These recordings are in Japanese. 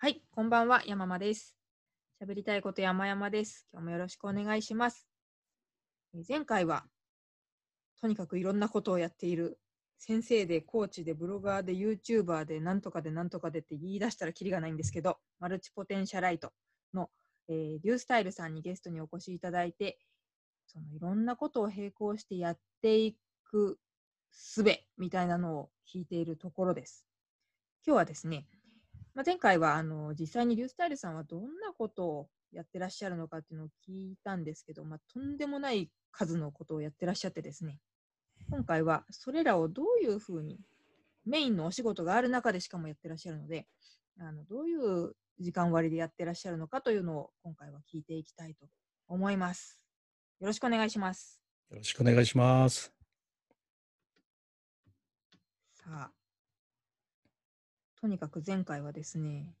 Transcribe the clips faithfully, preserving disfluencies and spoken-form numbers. はい、こんばんは、やままです。喋りたいことやまやまです。今日もよろしくお願いします。前回は、とにかくいろんなことをやっている、先生で、コーチで、ブロガーで、YouTuber で、なんとかで、なんとかでって言い出したらキリがないんですけど、マルチポテンシャライトの、えー、リュースタイルさんにゲストにお越しいただいて、そのいろんなことを並行してやっていく術みたいなのを聞いているところです。今日はですね、まあ、前回はあの実際にリュースタイルさんはどんなことをやってらっしゃるのかっていうのを聞いたんですけど、まあ、とんでもない数のことをやってらっしゃってですね、今回はそれらをどういうふうにメインのお仕事がある中でしかもやってらっしゃるので、あのどういう時間割でやってらっしゃるのかというのを今回は聞いていきたいと思います。よろしくお願いします。よろしくお願いします。さあ、とにかく前回はですね、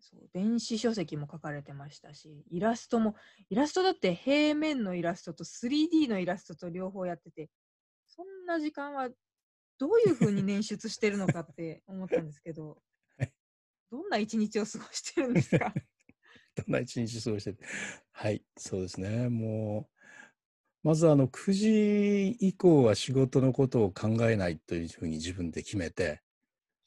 そう、電子書籍も書かれてましたし、イラストも、イラストだって平面のイラストと スリーディー のイラストと両方やってて、そんな時間はどういうふうに捻出してるのかって思ったんですけど、はい、どんな一日を過ごしてるんですか？どんな一日過ごしてる？はい、そうですね。もう、まずあのくじ以降は仕事のことを考えないというふうに自分で決めて、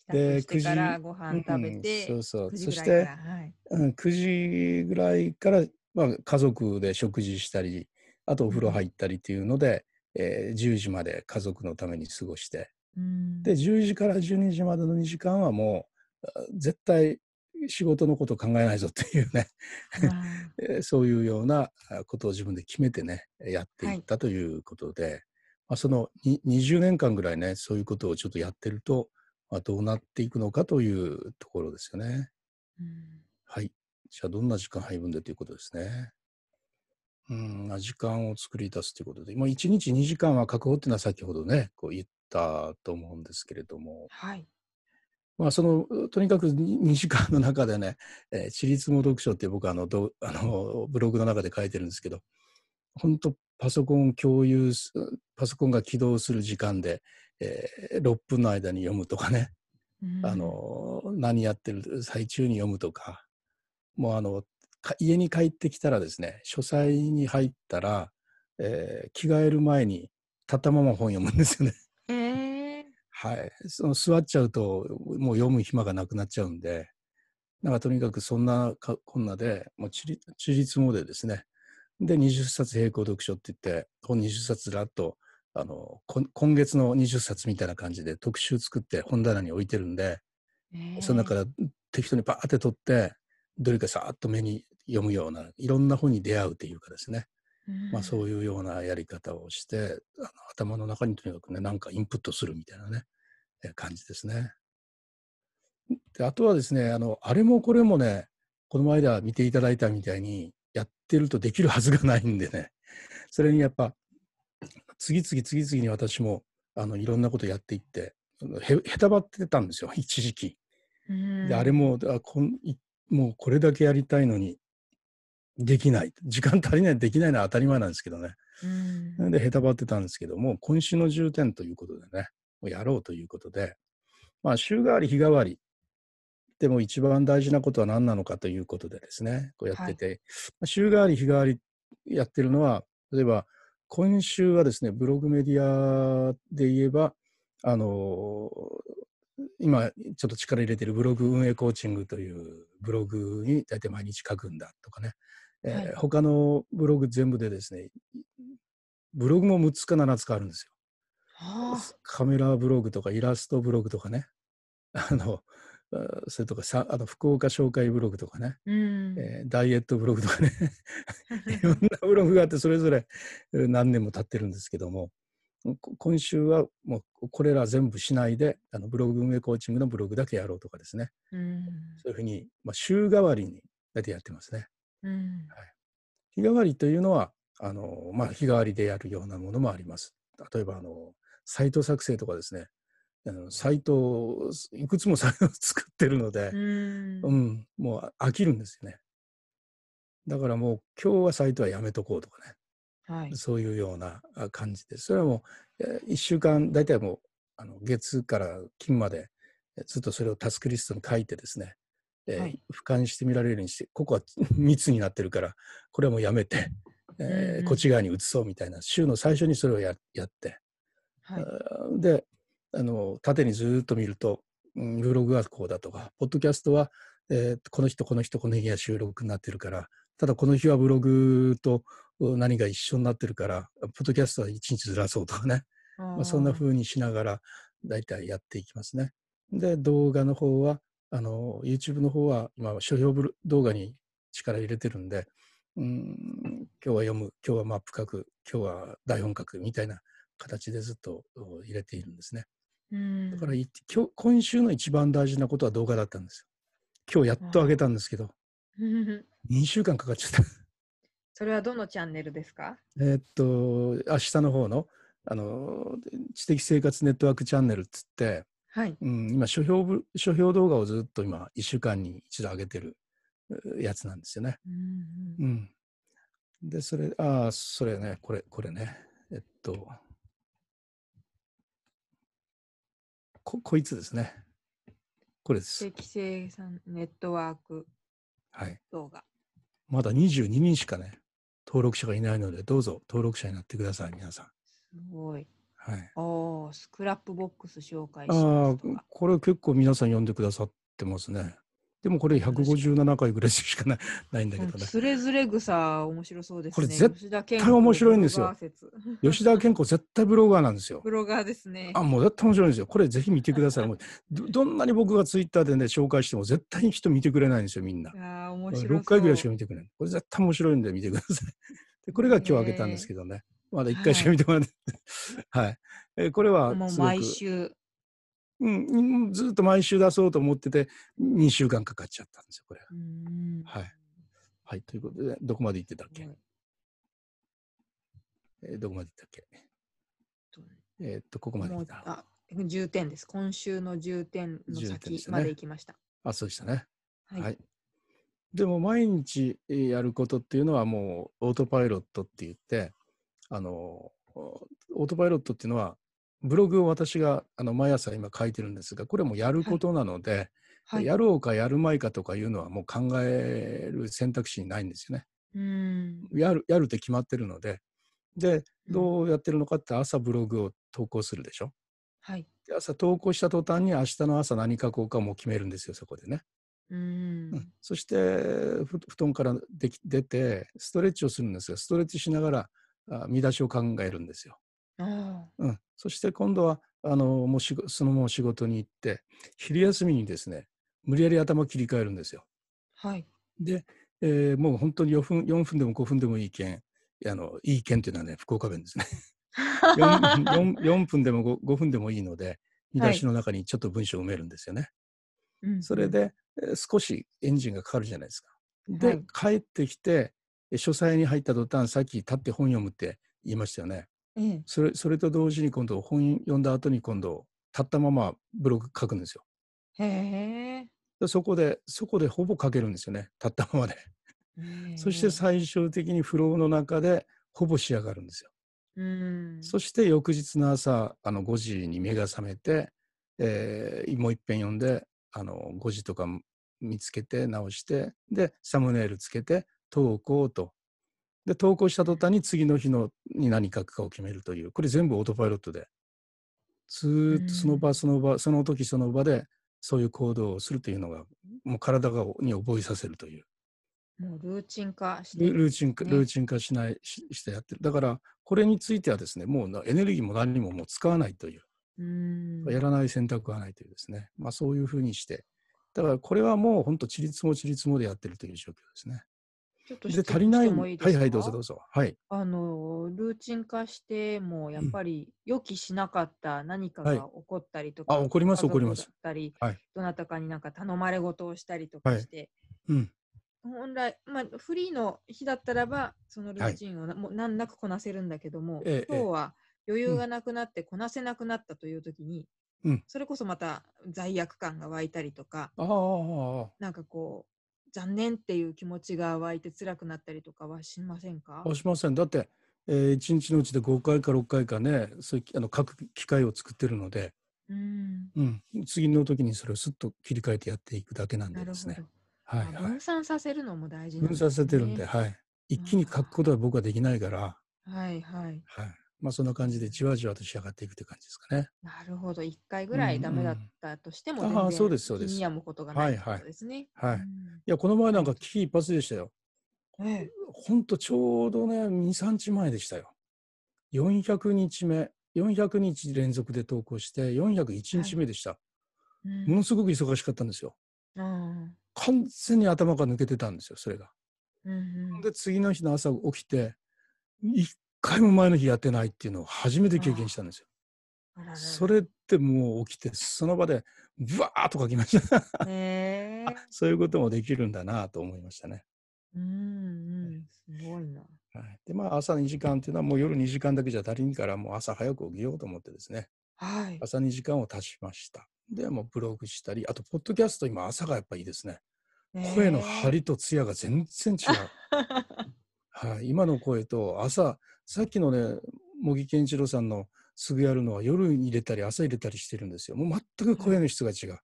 でしてからご飯食べて、うん、そうそう、そして、はい、くじぐらいから、まあ、家族で食事したり、あとお風呂入ったりっていうので、うん、えー、じゅうじまで家族のために過ごして、うん、でじゅうじからじゅうにじまでのにじかんはもう絶対仕事のこと考えないぞっていうねそういうようなことを自分で決めてね、やっていったということで、はい、まあ、そのにじゅうねんかんぐらいね、そういうことをちょっとやってると、まあ、どうなっていくのかというところですよね。うん、はい。じゃあどんな時間配分でということですね。うん、時間を作り出すということで、まあ、いちにちにじかんは確保っていうのは先ほどね、こう言ったと思うんですけれども、はい、まあ、そのとにかくにじかんの中でね、えー、ちりつも読書って僕はあのどあのブログの中で書いてるんですけど、本当パソコン共有、パソコンが起動する時間で、えー、ろっぷんの間に読むとかね、うん、あの何やってる最中に読むとか、もうあの家に帰ってきたらですね、書斎に入ったら、えー、着替える前に立ったまま本読むんですよね。えー、はい、その座っちゃうともう読む暇がなくなっちゃうんで、なんかとにかくそんなかこんなでもうちりちりつもでですね、でにじゅっさつ並行読書って言って本にじゅっさつだと、あの今月のにじゅっさつみたいな感じで特集作って本棚に置いてるんで、えー、その中から適当にバーって取ってどれかさーっと目に読むような、いろんな本に出会うというかですね、うん、まあ、そういうようなやり方をして、あの頭の中にとにかくね、なんかインプットするみたいなね感じですね。であとはですね、あのあれもこれもね、この間見ていただいたみたいにやってるとできるはずがないんでね、それにやっぱ次々次々に私もあのいろんなことやっていって、へへたばってたんですよ一時期。であれもあこんもうこれだけやりたいのにできない、時間足りない、できないのは当たり前なんですけどね、うん、でへたばってたんですけども、今週の重点ということでね、もうやろうということで、まあ、週替わり日替わりでも一番大事なことは何なのかということでですね、こうやってて、はい、週替わり日替わりやってるのは、例えば今週はですね、ブログメディアで言えば、あのー、今ちょっと力入れてるブログ運営コーチングというブログに大体毎日書くんだとかね、はい、えー、他のブログ全部でですね、ブログもむっつかななつかあるんですよ。はあ、カメラブログとかイラストブログとかね、あのそれとかさ、あの福岡紹介ブログとかね、うん、えー、ダイエットブログとかねいろんなブログがあって、それぞれ何年も経ってるんですけども、今週はもうこれら全部しないで、あのブログ運営コーチングのブログだけやろうとかですね、うん、そういうふうに、まあ、週替わりに大体やってますね。うん、はい、日替わりというのはあの、まあ、日替わりでやるようなものもあります。例えばあのサイト作成とかですね、あのサイトをいくつもサイトを作ってるので、うん、うん、もう飽きるんですよね。だからもう今日はサイトはやめとこうとかね、はい、そういうような感じです。それはもういっしゅうかん大体もうあの月から金までずっとそれをタスクリストに書いてですね、えーはい、俯瞰して見られるようにして、ここは密になってるからこれはもうやめて、えーうん、こっち側に移そうみたいな、週の最初にそれを や, やって、はい、であの縦にずっと見るとブログはこうだとか、ポッドキャストは、えー、この日とこの日とこの日が収録になってるから、ただこの日はブログと何が一緒になってるからポッドキャストはいちにちずらそうとかね、あ、まあ、そんな風にしながらだいたいやっていきますね。で動画の方はあの YouTube の方は今書評動画に力入れてるんで、うん、今日は読む、今日はマップ書く、今日は台本書くみたいな形でずっと入れているんですね。うんだから今日今週の一番大事なことは動画だったんですよ。今日やっと上げたんですけどにしゅうかんかかっちゃったそれはどのチャンネルですか？えー、っと明日の方のあの知的生活ネットワークチャンネルっつって、はいうん、今書評ぶ書評動画をずっと今いっしゅうかんに一度上げてるやつなんですよね。うん、うんうん、でそれああそれねこれこれねえっとここいつですね。これです。知的生産ネットワーク動画、はい、まだにじゅうににんしかね登録者がいないので、どうぞ登録者になってください皆さん。すごい、はい、おスクラップボックス紹介しますとか、あこれ結構皆さん読んでくださってますね。でもこれひゃくごじゅうななかいぐらいしかな い, ないんだけどね。つれづれ草面白そうですね。これ絶対面白いんですよ。吉田健子絶対ブロガーなんですよ。ブロガーですね。あもう絶対面白いんですよ。これぜひ見てくださいもう ど, どんなに僕がツイッターでね紹介しても絶対に人見てくれないんですよみんな。あ面白そう。ろっかいぐらいしか見てくれない。これ絶対面白いんで見てくださいでこれが今日あげたんですけどね、まだいっかいしか見てもらってはい、はいえー、これはもう毎週うん、ずっと毎週出そうと思っててにしゅうかんかかっちゃったんですよこれ。うん、はいはい、ということでどこまで行ってたっけ、うんえー、どこまで行ったっけ、うん、えー、っとここまで行ったあ重点です。今週の重点の先まで行きました。あそうでしたね、はいはい、でも毎日やることっていうのはもうオートパイロットって言って、あのオートパイロットっていうのはブログを私があの毎朝今書いてるんですが、これもやることなので、はいはい、やろうかやるまいかとかいうのはもう考える選択肢にないんですよね。うんやるやるって決まってるので、でどうやってるのかって朝ブログを投稿するでしょ、はい、で朝投稿した途端に明日の朝何書こうかもう決めるんですよそこでね。うん、うん、そして布団からでき出てストレッチをするんですが、ストレッチしながらあ見出しを考えるんですよ。あうん、そして今度はあのもうしそのまま仕事に行って昼休みにですね無理やり頭切り替えるんですよ。はい、で、えー、もう本当によん 分, よんぷんでもごふんでもいい件、あのいい件というのはね福岡弁ですね4, 4, よんぷんでも 5, ごふんでもいいので見出しの中にちょっと文章を埋めるんですよね、はい、それで、えー、少しエンジンがかかるじゃないですか。で、はい、帰ってきて書斎に入った途端さっき立って本読むって言いましたよね。うん、そ, れそれと同時に今度本読んだ後に今度立ったままブログ書くんですよ。へえ。そこでそこでほぼ書けるんですよね立ったままで。そして最終的にフローの中でほぼ仕上がるんですよ。うんそして翌日の朝あのごじに目が覚めて、えー、もう一遍読んであのごじとか見つけて直してでサムネイルつけて投稿と。で投稿した途端に次の日のに何書くかを決めるという、これ全部オートパイロットでずーっとその場その場その時その場でそういう行動をするというのがもう体がに覚えさせるという、もうルーチン化してルーチン化、ね、ルーチン化しないし、してやってる。だからこれについてはですねもうエネルギーも何ももう使わないという、うーんやらない選択はないというですね、まあそういうふうにして、だからこれはもう本当ちりつもちりつもでやってるという状況ですね。ちょっとしてみてもいいですか？で、足りない、はいはいどうぞどうぞ、はい、あのルーチン化してもやっぱり予期しなかった何かが起こったりとか、はい、あ起こります起こります、どなたかになんか頼まれ事をしたりとかして、はいうん、本来、まあ、フリーの日だったらばそのルーチンをもう難なくこなせるんだけども、はい、今日は余裕がなくなってこなせなくなったという時に、うん、それこそまた罪悪感が湧いたりとか、あなんかこう残念っていう気持ちが湧いて辛くなったりとかはしませんか？しません。だって、えー、いちにちのうちでごかいかろっかいかねそういうあの書く機会を作ってるので、うんうん、次の時にそれをすっと切り替えてやっていくだけなんでですね、はいはい、分散させるのも大事なんですね。分散させてるんで、はい、一気に書くことは僕はできないから、はいはいはい、まあそんな感じでじわじわと仕上がっていくという感じですかね。なるほど。いっかいぐらいダメだったとしても全然気に病むことがないことですね。はい、いやこの前なんか危機一髪でしたよ、ええ、ほんとちょうどね に、さんにちまえでしたよ。よんひゃくにちめ、よんひゃくにち連続で投稿してよんひゃくいちにちめでした、はいうん、ものすごく忙しかったんですよ、うん、完全に頭が抜けてたんですよそれが、うんうん、で次の日の朝起きていっかいも前の日やってないっていうのを初めて経験したんですよ。あらららそれってもう起きてその場でブワーッと書きましたへーそういうこともできるんだなと思いましたね。うんうん、すごいな、はい、でまあ朝にじかんっていうのはもう夜にじかんだけじゃ足りんからもう朝早く起きようと思ってですね、はい、朝にじかんを足しました。でもうブログしたりあとポッドキャスト今朝がやっぱいいですね、えー、声の張りと艶が全然違うはい、今の声と朝さっきのね茂木健一郎さんのすぐやるのは夜に入れたり朝入れたりしてるんですよ。もう全く声の質が違う、はい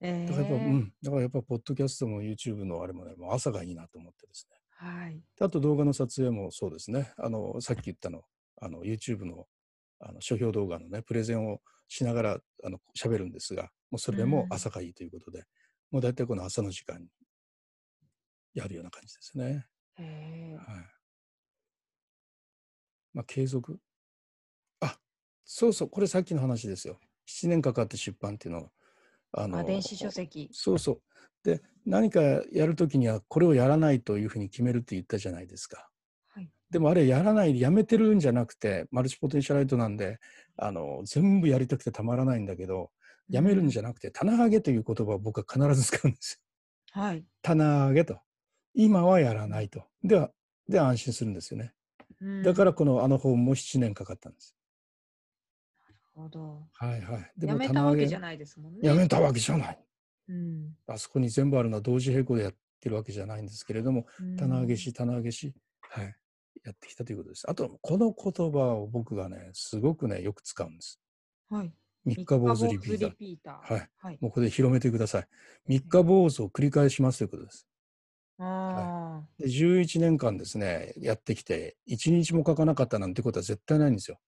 えー、だからやっぱ、うん、だからやっぱポッドキャストも YouTube のあれもね、もう朝がいいなと思ってですね。はい。あと動画の撮影もそうですね。あのさっき言ったの、あの YouTube のあの書評動画のねプレゼンをしながらあの喋るんですが、もうそれも朝がいいということで、うん、もうだいたいこの朝の時間にやるような感じですね。へー。はい。まあ継続。あ、そうそうこれさっきの話ですよ。ななねんかかって出版っていうのは。あのあ電子書籍そうそうで何かやるときにはこれをやらないというふうに決めるって言ったじゃないですか、はい、でもあれやらないやめてるんじゃなくてマルチポテンシャライトなんであの全部やりたくてたまらないんだけどやめるんじゃなくて棚上げという言葉を僕は必ず使うんですよ、はい、棚上げと今はやらないとではで安心するんですよね、うん、だからこのあの本もななねんかかったんです。はいはい、でもやめたわけじゃないですもんね。やめたわけじゃない、うん、あそこに全部あるのは同時並行でやってるわけじゃないんですけれども、うん、棚上げし棚上げし、はい、やってきたということです。あとこの言葉を僕がねすごくねよく使うんです、はい、三日坊主リピーター、 ピーター、はいはい、もうここで広めてください。三日坊主を繰り返しますということです。あ、はい、でじゅういちねんかんですねやってきていちにちも書かなかったなんてことは絶対ないんですよ。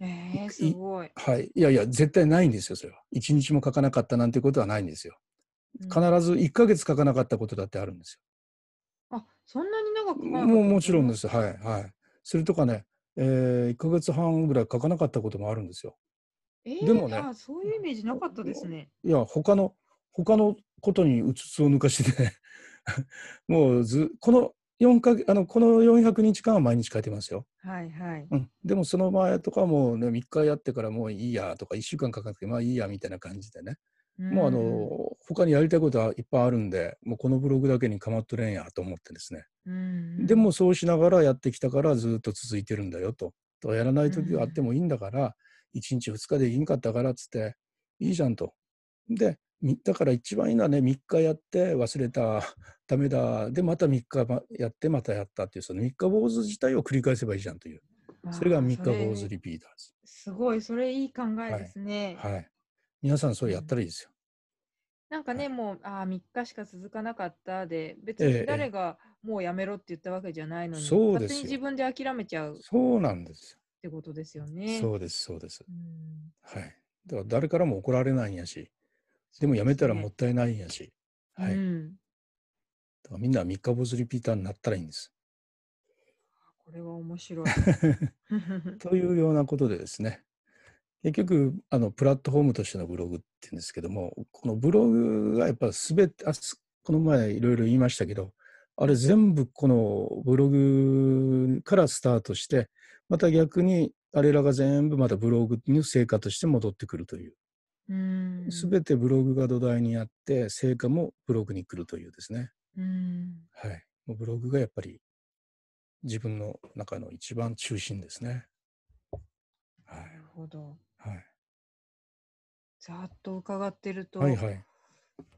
えー、すごい。はい。いやいや、絶対ないんですよ、それは。一日も書かなかったなんてことはないんですよ。うん、必ずいっかげつ書かなかったことだってあるんですよ。あ、そんなに長く書かなかった？もうもちろんです。はい。はい。それとかね、えー、いっかげつはんぐらい書かなかったこともあるんですよ。えー、でもね、あ、そういうイメージなかったですね。いや、他の、他のことにうつつを抜かしてて、ね、もうず、この、よんかげつあのこのよんひゃくにちかんは毎日書いてますよ、はいはいうん、でもその前とかも、ね、みっかやってからもういいやとかいっしゅうかんかかってまあいいやみたいな感じでね、うん、もうあの他にやりたいことはいっぱいあるんでもうこのブログだけにかまっとれんやと思ってですね、うん、でもそうしながらやってきたからずっと続いてるんだよと、とやらない時があってもいいんだから、うん、いちにちふつかでいいんかったからっつっていいじゃんとでだから一番いいのはねみっかやって忘れたダメだでまたみっかやってまたやったっていうそのみっか坊主自体を繰り返せばいいじゃんというそれがみっか坊主リピーターです。すごいそれいい考えですね、はいはい、皆さんそれやったらいいですよ、うん、なんかね、はい、もうあみっかしか続かなかったで別に誰がもうやめろって言ったわけじゃないのに、ええ、そうですよ勝手に自分で諦めちゃうそうなんですよってことですよね。そうですそうです、うんはい、だから誰からも怒られないんやしでもやめたらもったいないんやし、ねはいうん、だからみんな三日坊主リピーターになったらいいんです。これは面白いというようなことでですね結局あのプラットフォームとしてのブログって言うんですけどもこのブログがやっぱすべてあこの前いろいろ言いましたけどあれ全部このブログからスタートしてまた逆にあれらが全部またブログの成果として戻ってくるというすべてブログが土台にあって成果もブログに来るというですね、うんはい、もうブログがやっぱり自分の中の一番中心ですね、はい、なるほど、はい、ざーっと伺ってると、はいはい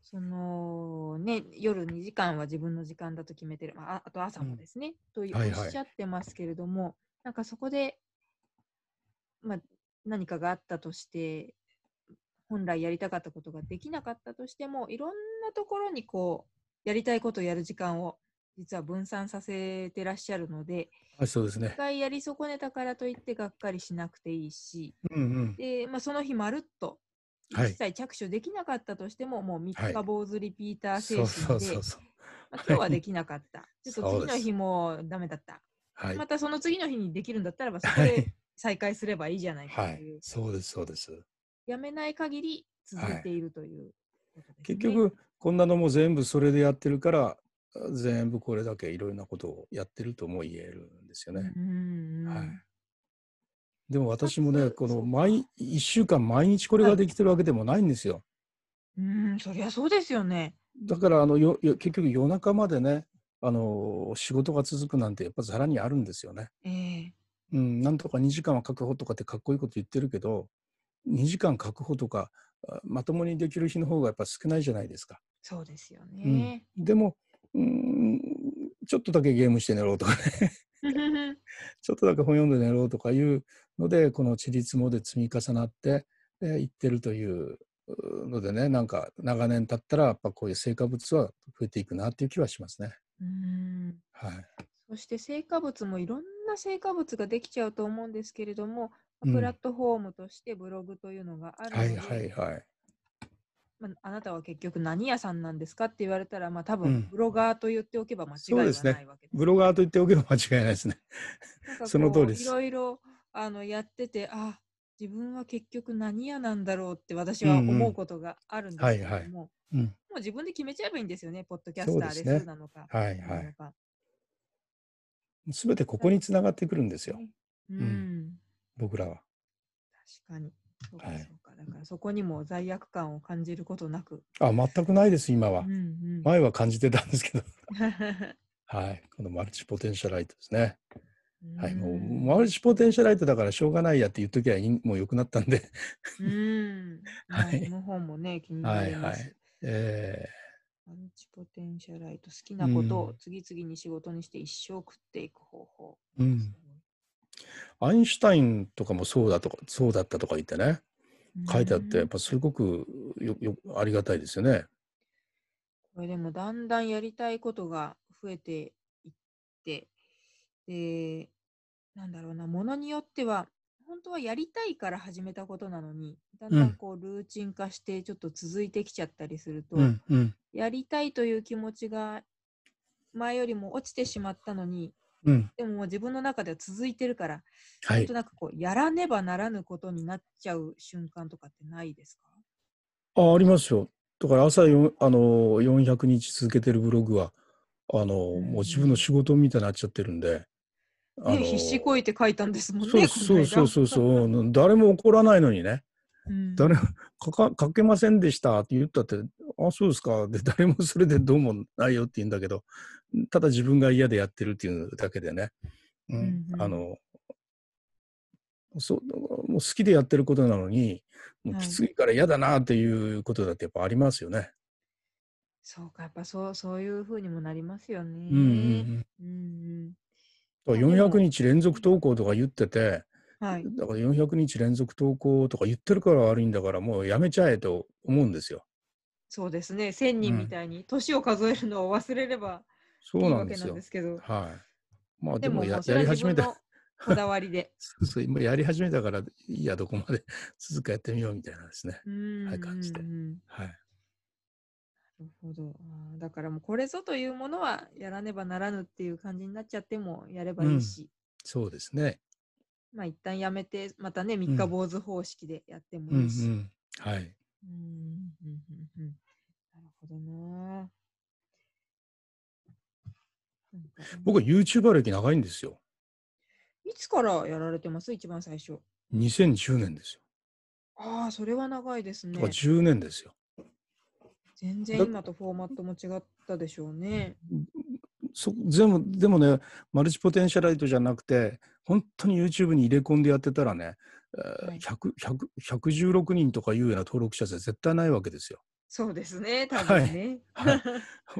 そのね、夜にじかんは自分の時間だと決めてる あ, あと朝もですね、うん、とおっしゃってますけれども、はいはい、なんかそこで、まあ、何かがあったとして本来やりたかったことができなかったとしても、いろんなところにこうやりたいことをやる時間を実は分散させてらっしゃるので、あ、そうですね、一回やり損ねたからといってがっかりしなくていいし、うんうん、でまあ、その日まるっと一切着手できなかったとしても、はい、もう三日坊主リピーター精神で、今日はできなかった、はい、ちょっと次の日もダメだった、はい、またその次の日にできるんだったらばそこで再開すればいいじゃないかという、はい、そうですそうです、やめない限り続いているということですね。結局こんなのも全部それでやってるから全部これだけいろいろなことをやってるとも言えるんですよね。うん、はい、でも私もね、この毎いっしゅうかん毎日これができてるわけでもないんですよ。はい、うん、そりゃそうですよね。だからあのよよ結局夜中までね、あの仕事が続くなんてやっぱざらにあるんですよね。えーうん、なんとかにじかんは確保とかってかっこいいこと言ってるけど、にじかん確保とかまともにできる日の方がやっぱ少ないじゃないですか。そうですよね。うん、でもうーんちょっとだけゲームして寝ろうとかねちょっとだけ本読んで寝ろうとかいうので、このちりつもで積み重なっていってるというのでね、なんか長年経ったらやっぱこういう成果物は増えていくなっていう気はしますね。うーん、はい、そして成果物もいろんな成果物ができちゃうと思うんですけれども、プラットフォームとしてブログというのがあるので、うん、はいはいはい、まあ、あなたは結局何屋さんなんですかって言われたら、まあ、多分ブロガーと言っておけば間違いはないわけです、うん、そうですね。ブロガーと言っておけば間違いないですねその通りです。いろいろあのやってて、あ、自分は結局何屋なんだろうって私は思うことがあるんですけども、もう自分で決めちゃえばいいんですよね。ポッドキャスターですなのか、そうですね、なのか、はいはい、すべてここにつながってくるんですよ、うんうん、僕らは。確かにそうかそうか、はい、だからそこにも罪悪感を感じることなく、あ、全くないです今は、うんうん、前は感じてたんですけどはい、このマルチポテンシャライトですね、はい、もうマルチポテンシャライトだからしょうがないやって言っときゃもう良くなったんでうーん、はい、この本もね気になります。はいはい、えー、マルチポテンシャライト、好きなことを次々に仕事にして一生食っていく方法、うん、アインシュタインとかもそうだとかそうだったとか言ってね、書いてあってやっぱすごくよよありがたいですよね。これでもだんだんやりたいことが増えていって、でなんだろうな、ものによっては本当はやりたいから始めたことなのにだんだんこうルーチン化してちょっと続いてきちゃったりすると、うんうん、やりたいという気持ちが前よりも落ちてしまったのに、うん、でももう自分の中では続いてるから、はい、なんとなくこうやらねばならぬことになっちゃう瞬間とかってないですか？あ、ありますよ。だから朝よあのよんひゃくにち続けてるブログはあの、うん、もう自分の仕事みたいになっちゃってるんで、うん、あの必死こいて書いたんですもんね。そうそうそうそう誰も怒らないのにね、うん、誰も書か、書けませんでしたって言ったって、あ、そうですかで誰もそれでどうもないよって言うんだけど、ただ自分が嫌でやってるっていうだけでね、うんうんうん、あのそうもう好きでやってることなのにもうきついから嫌だなっていうことだってやっぱありますよね。はい、そうか、やっぱそう、そういうふうにもなりますよね。うんうんうんうん、よんひゃくにち連続投稿とか言ってて、はい、だからよんひゃくにち連続投稿とか言ってるから悪いんだからもうやめちゃえと思うんですよ。そうですね、せんにんみたいに年を数えるのを忘れればそうなんですよ。いいわけなんですけど、はい。まあでも や, でもやり始めたこだわりで、そうそう今やり始めたからいやどこまで続くやってみようみたいなですね。うん、はい、感じで、はい。なるほど。だからもうこれぞというものはやらねばならぬっていう感じになっちゃってもやればいいし。うん、そうですね。まあ一旦やめてまたね三日坊主方式でやってもいいし。うんうんうん、はい。うんうんうんうん、なるほどな。僕は YouTuber 歴長いんですよ。いつからやられてます？一番最初。にせんじゅうねんですよ。ああ、それは長いですね。とかじゅうねんですよ。全然今とフォーマットも違ったでしょうね。そ全部でもね、マルチポテンシャライトじゃなくて本当に YouTube に入れ込んでやってたらね、はい、ひゃくじゅうろくにんとかいうような登録者数は絶対ないわけですよ。そうですね、多分ね、はいはい、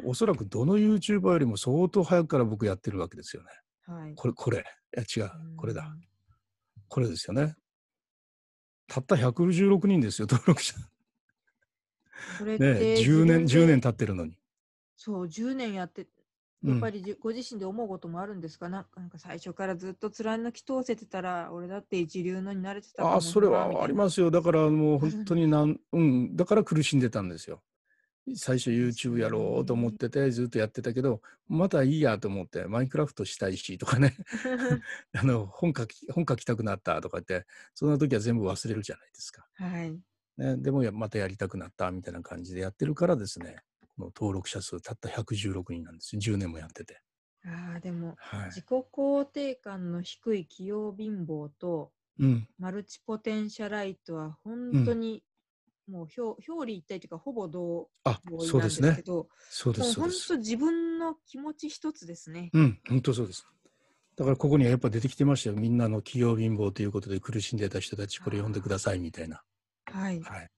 おそらくどの YouTuber よりも相当早くから僕やってるわけですよね、はい、これこれいや違うこれだこれですよね。たったひゃくじゅうろくにんですよ登録者それって、ね、じゅうねん、じゅうねん経ってるのに。そう、じゅうねんやって、やっぱりご自身で思うこともあるんですか、うん、なんか最初からずっと貫き通せてたら、俺だって一流のになれてたかもな。あ、それはありますよ。だからもう本当になん、うん、だから苦しんでたんですよ。最初 YouTube やろうと思っててずっとやってたけど、またいいやと思ってマインクラフトしたいしとかねあの 本書き、本書きたくなったとかって、そんな時は全部忘れるじゃないですか、はい、ね、でもまたやりたくなったみたいな感じでやってるからですね、この登録者数たったひゃくじゅうろくにんなんですよ、じゅうねんもやってて。あ、でも、はい、自己肯定感の低い器用貧乏と、うん、マルチポテンシャライトは本当に、うん、もう 表, 表裏一体というかほぼ同意なんですけど、そうですね、そうです、本当自分の気持ち一つですね。うん、本当そうです。だからここにはやっぱ出てきてましたよ、みんなの器用貧乏ということで苦しんでた人たち、これ読んでくださいみたいな、はい、はい、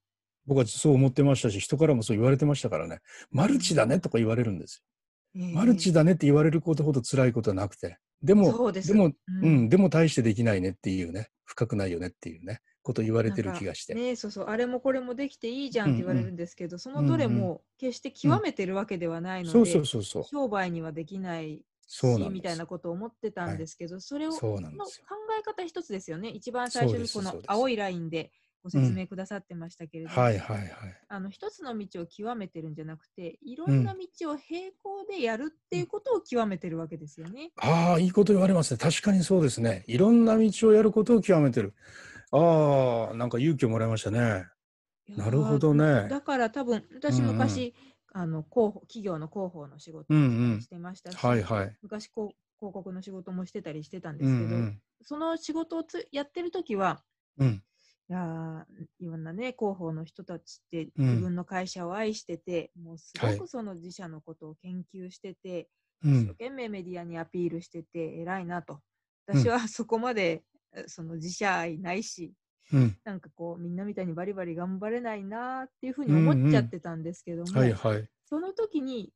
僕はそう思ってましたし、人からもそう言われてましたからね、マルチだねとか言われるんですよ、えー、マルチだねって言われることほど辛いことはなくて、でもそうです、でも、うんうん、でも大してできないねっていうね、深くないよねっていうねこと言われてる気がして、ね、そうそう、あれもこれもできていいじゃんって言われるんですけど、うんうん、そのどれも決して極めてるわけではないので、商売にはできないしみたいなことを思ってたんですけど、はい、それをその考え方一つですよね。一番最初にこの青いラインでご説明くださってましたけれども、あの一つの道を極めてるんじゃなくて、いろんな道を並行でやるっていうことを極めてるわけですよね、うん、ああ、いいこと言われますね。確かにそうですね。いろんな道をやることを極めてる。ああ、なんか勇気をもらいましたね。なるほどね。だから多分私昔、うんうん、あの広報、企業の広報の仕事をしてましたし、うんうん、はいはい、昔こう広告の仕事もしてたりしてたんですけど、うんうん、その仕事をつやってる時は、うん、いや、いろんなね、広報の人たちって自分の会社を愛してて、うん、もうすごくその自社のことを研究してて、はい、一生懸命メディアにアピールしてて偉いなと。私はそこまで、うん、その自社愛ないし、うん、なんかこうみんなみたいにバリバリ頑張れないなっていうふうに思っちゃってたんですけども、その時に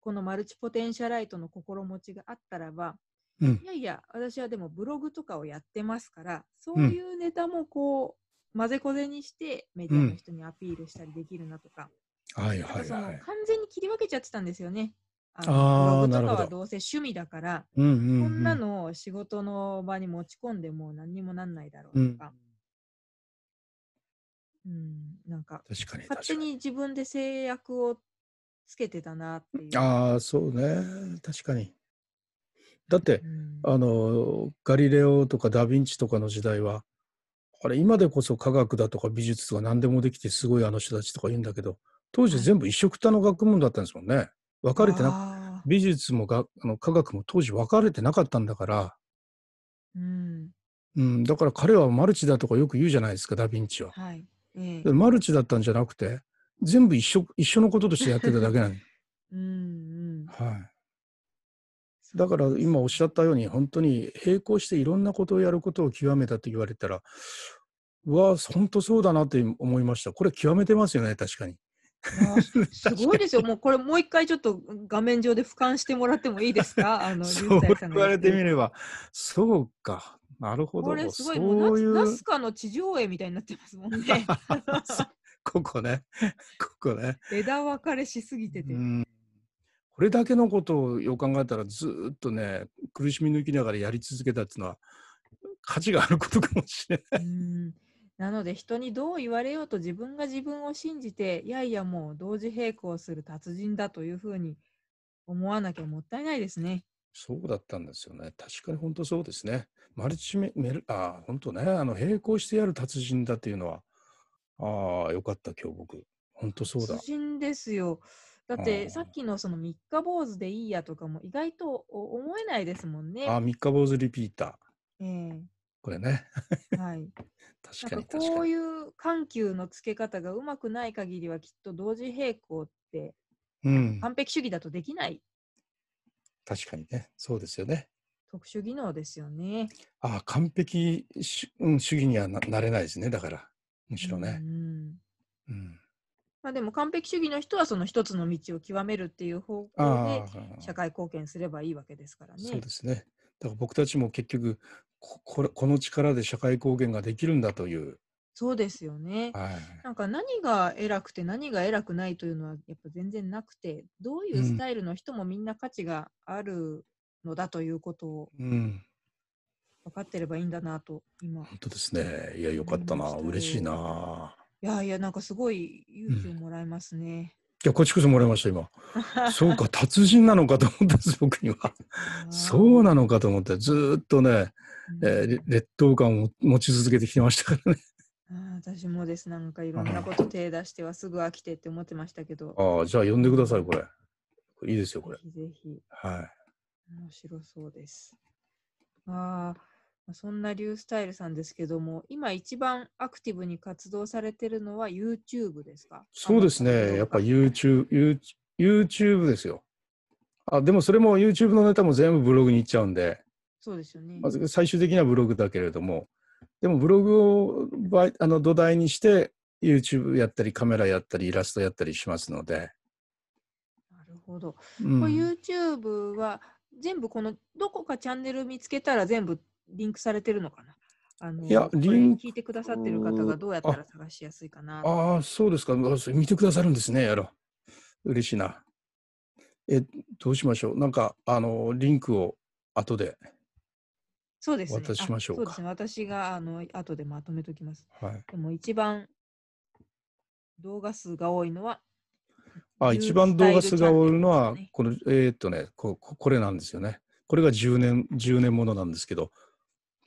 このマルチポテンシャライトの心持ちがあったらば、うん、いやいや私はでもブログとかをやってますから、そういうネタもこう混ぜこぜにしてメディアの人にアピールしたりできるなとか、完全に切り分けちゃってたんですよね。あ、ブログとかはどうせ趣味だから、うんうんうん、こんなのを仕事の場に持ち込んでも何にもなんないだろうとか、うんうん、なんか勝手に自分で制約をつけてたなっていう。ああ、そうね、確かに。だって、うん、あのガリレオとかダ・ヴィンチとかの時代は、あれ今でこそ科学だとか美術とか何でもできてすごいあの人たちとか言うんだけど、当時全部一緒くたの学問だったんですもんね、はい、分かれてな、美術もがあの科学も当時分かれてなかったんだから、うんうん、だから彼はマルチだとかよく言うじゃないですか、ダ・ヴィンチは、はい、えー、マルチだったんじゃなくて全部一緒、一緒のこととしてやってただけなの、うん、はい、だから今おっしゃったように本当に並行していろんなことをやることを極めたと言われたら、うわ本当そうだなって思いました。これ極めてますよね、確かに。すごいですよ。もうこれもう一回ちょっと画面上で俯瞰してもらってもいいですか、あのそう言われてみればそうか、なるほど。これすごい、もうナスカの地上絵みたいになってますもんねここね、ここね、枝分かれしすぎてて、うん、これだけのことをよく考えたらずっとね苦しみ抜きながらやり続けたっていうのは価値があることかもしれない。うん、なので人にどう言われようと自分が自分を信じて、いやいやもう同時並行する達人だというふうに思わなきゃもったいないですね。そうだったんですよね、確かに本当そうですね。マルチメル、あ、本当ね、あの並行してやる達人だっていうのは、ああよかった今日僕、本当そうだ。達人ですよ。だってさっきのその三日坊主でいいやとかも意外と思えないですもんね。あ、三日坊主リピーター。えー、これねはい。確かに確かに、なんかこういう緩急のつけ方がうまくない限りはきっと同時並行って、うん、完璧主義だとできない。確かにね、そうですよね。特殊技能ですよね。ああ、完璧主、うん、主義には な, なれないですね。だからむしろね、うんうん、まあ、でも完璧主義の人はその一つの道を極めるっていう方向で社会貢献すればいいわけですからね。そうですね。だから僕たちも結局こ, こ, れこの力で社会貢献ができるんだという、そうですよね、はい、なんか何が偉くて何が偉くないというのはやっぱ全然なくて、どういうスタイルの人もみんな価値があるのだということを分かってればいいんだなと今、うん、本当ですね。いやよかったな、嬉しいな。いやいや、なんかすごい勇気をもらいますね、うん、いやこっちこそもらいました今そうか、達人なのかと思ったんです僕にはそうなのかと思って、ずっとね、うん、えー、劣等感を持ち続けてきてましたからねあ、私もです。なんかいろんなこと手出してはすぐ飽きてって思ってましたけど、ああ、じゃあ呼んでください。これいいですよ、これぜひぜひ、はい、面白そうです。ああ、そんなリュースタイルさんですけども、今一番アクティブに活動されてるのは YouTube ですか？そうですね、やっぱ YouTube、 YouTube ですよ。あ、でもそれも YouTube のネタも全部ブログに行っちゃうんで、そうですよね、まず最終的にはブログだけれども、でもブログをあの土台にして YouTube やったりカメラやったりイラストやったりしますので。なるほど、うん、YouTube は全部このどこかチャンネル見つけたら全部リンクされてるのかな。あの、いや、リンク聞いてくださってる方がどうやったら探しやすいかな。ああ、そうですか。見てくださるんですね。やろう。嬉しいな。え、どうしましょう。なんかあのリンクを後で。そうですね。渡しましょうか。そうですね。私があの後でまとめておきます。はい。でも一番動画数が多いのは。あ、一番動画数が多いのはこのえー、っとね、ここれなんですよね。これがじゅうねんじゅうねんものなんですけど。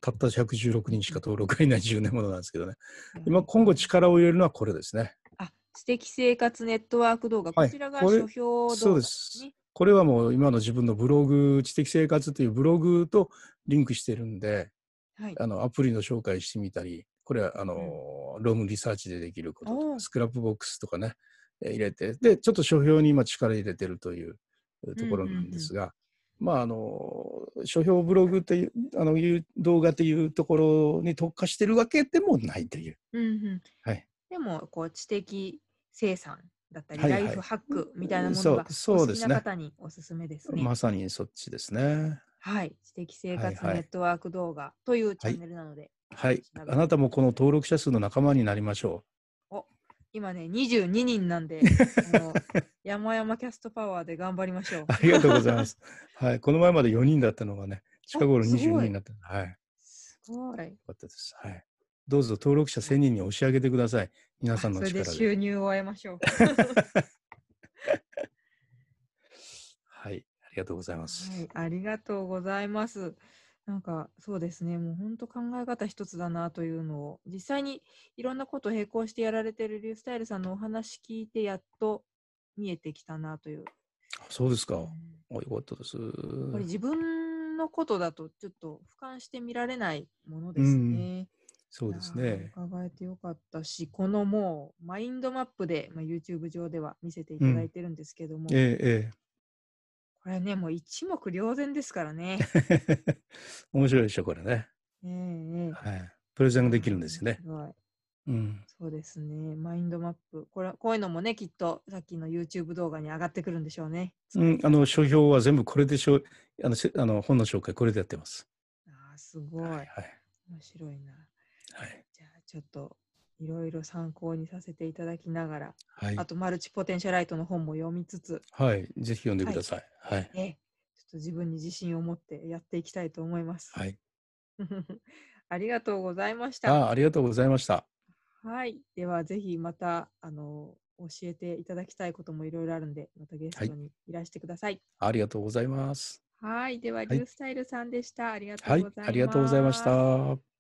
たったひゃくじゅうろくにんしか登録がいないじゅうねんものなんですけどね、うん、今今後力を入れるのはこれですね。あ、知的生活ネットワーク動画、はい、こちらが書評動画ですね。そうです。これはもう今の自分のブログ、知的生活というブログとリンクしてるんで、はい、あのアプリの紹介してみたり、これはあの、うん、ロームリサーチでできることとかスクラップボックスとかね入れて、でちょっと書評に今力入れてるというところなんですが、うんうんうん、まあ、あの書評ブログというあのいう動画というところに特化してるわけでもないという、うんうん、はい、でもこう知的生産だったり、はいはい、ライフハックみたいなものがお好きな方におすすめですね。そうですね、まさにそっちですね。はい、知的生活ネットワーク動画というチャンネルなので、はい、はい、あなたもこの登録者数の仲間になりましょう。今ね、にじゅうににんなんであの山々キャストパワーで頑張りましょうありがとうございますはい、この前までよにんだったのがね、近頃にじゅうににんになったの。はい、すごいよかったです。はい、どうぞ登録者せんにんに押し上げてください。皆さんの力でそれで収入を得ましょうはい、ありがとうございます、はい、ありがとうございます。なんかそうですね、もう本当考え方一つだなというのを実際にいろんなことを並行してやられているリュースタイルさんのお話聞いてやっと見えてきたなという。そうですか、うん、よかったです。これ自分のことだとちょっと俯瞰して見られないものですね。そうですね、伺えてよかったし、このもうマインドマップで、まあ、YouTube 上では見せていただいてるんですけども、うん、ええええ、これね、もう一目瞭然ですからね面白いでしょこれね、えーはい、プレゼンできるんですよね、うん、そうですね、マインドマップ、これこういうのもね、きっとさっきの YouTube 動画に上がってくるんでしょうね、うん、あの書評は全部これでしょ、あのあの本の紹介これでやってます。あ、すごい、はいはい、面白いな、はい、じゃあちょっといろいろ参考にさせていただきながら、はい、あとマルチポテンシャライトの本も読みつつ、はい、ぜひ読んでください。はい。はい、え、ちょっと自分に自信を持ってやっていきたいと思います。はい。ありがとうございました。あ、ありがとうございました。はい。ではぜひまたあの教えていただきたいこともいろいろあるんで、またゲストにいらしてください。はい、ありがとうございます。はい。ではリュースタイルさんでした。はい、ありがとうございます。はい、ありがとうございました。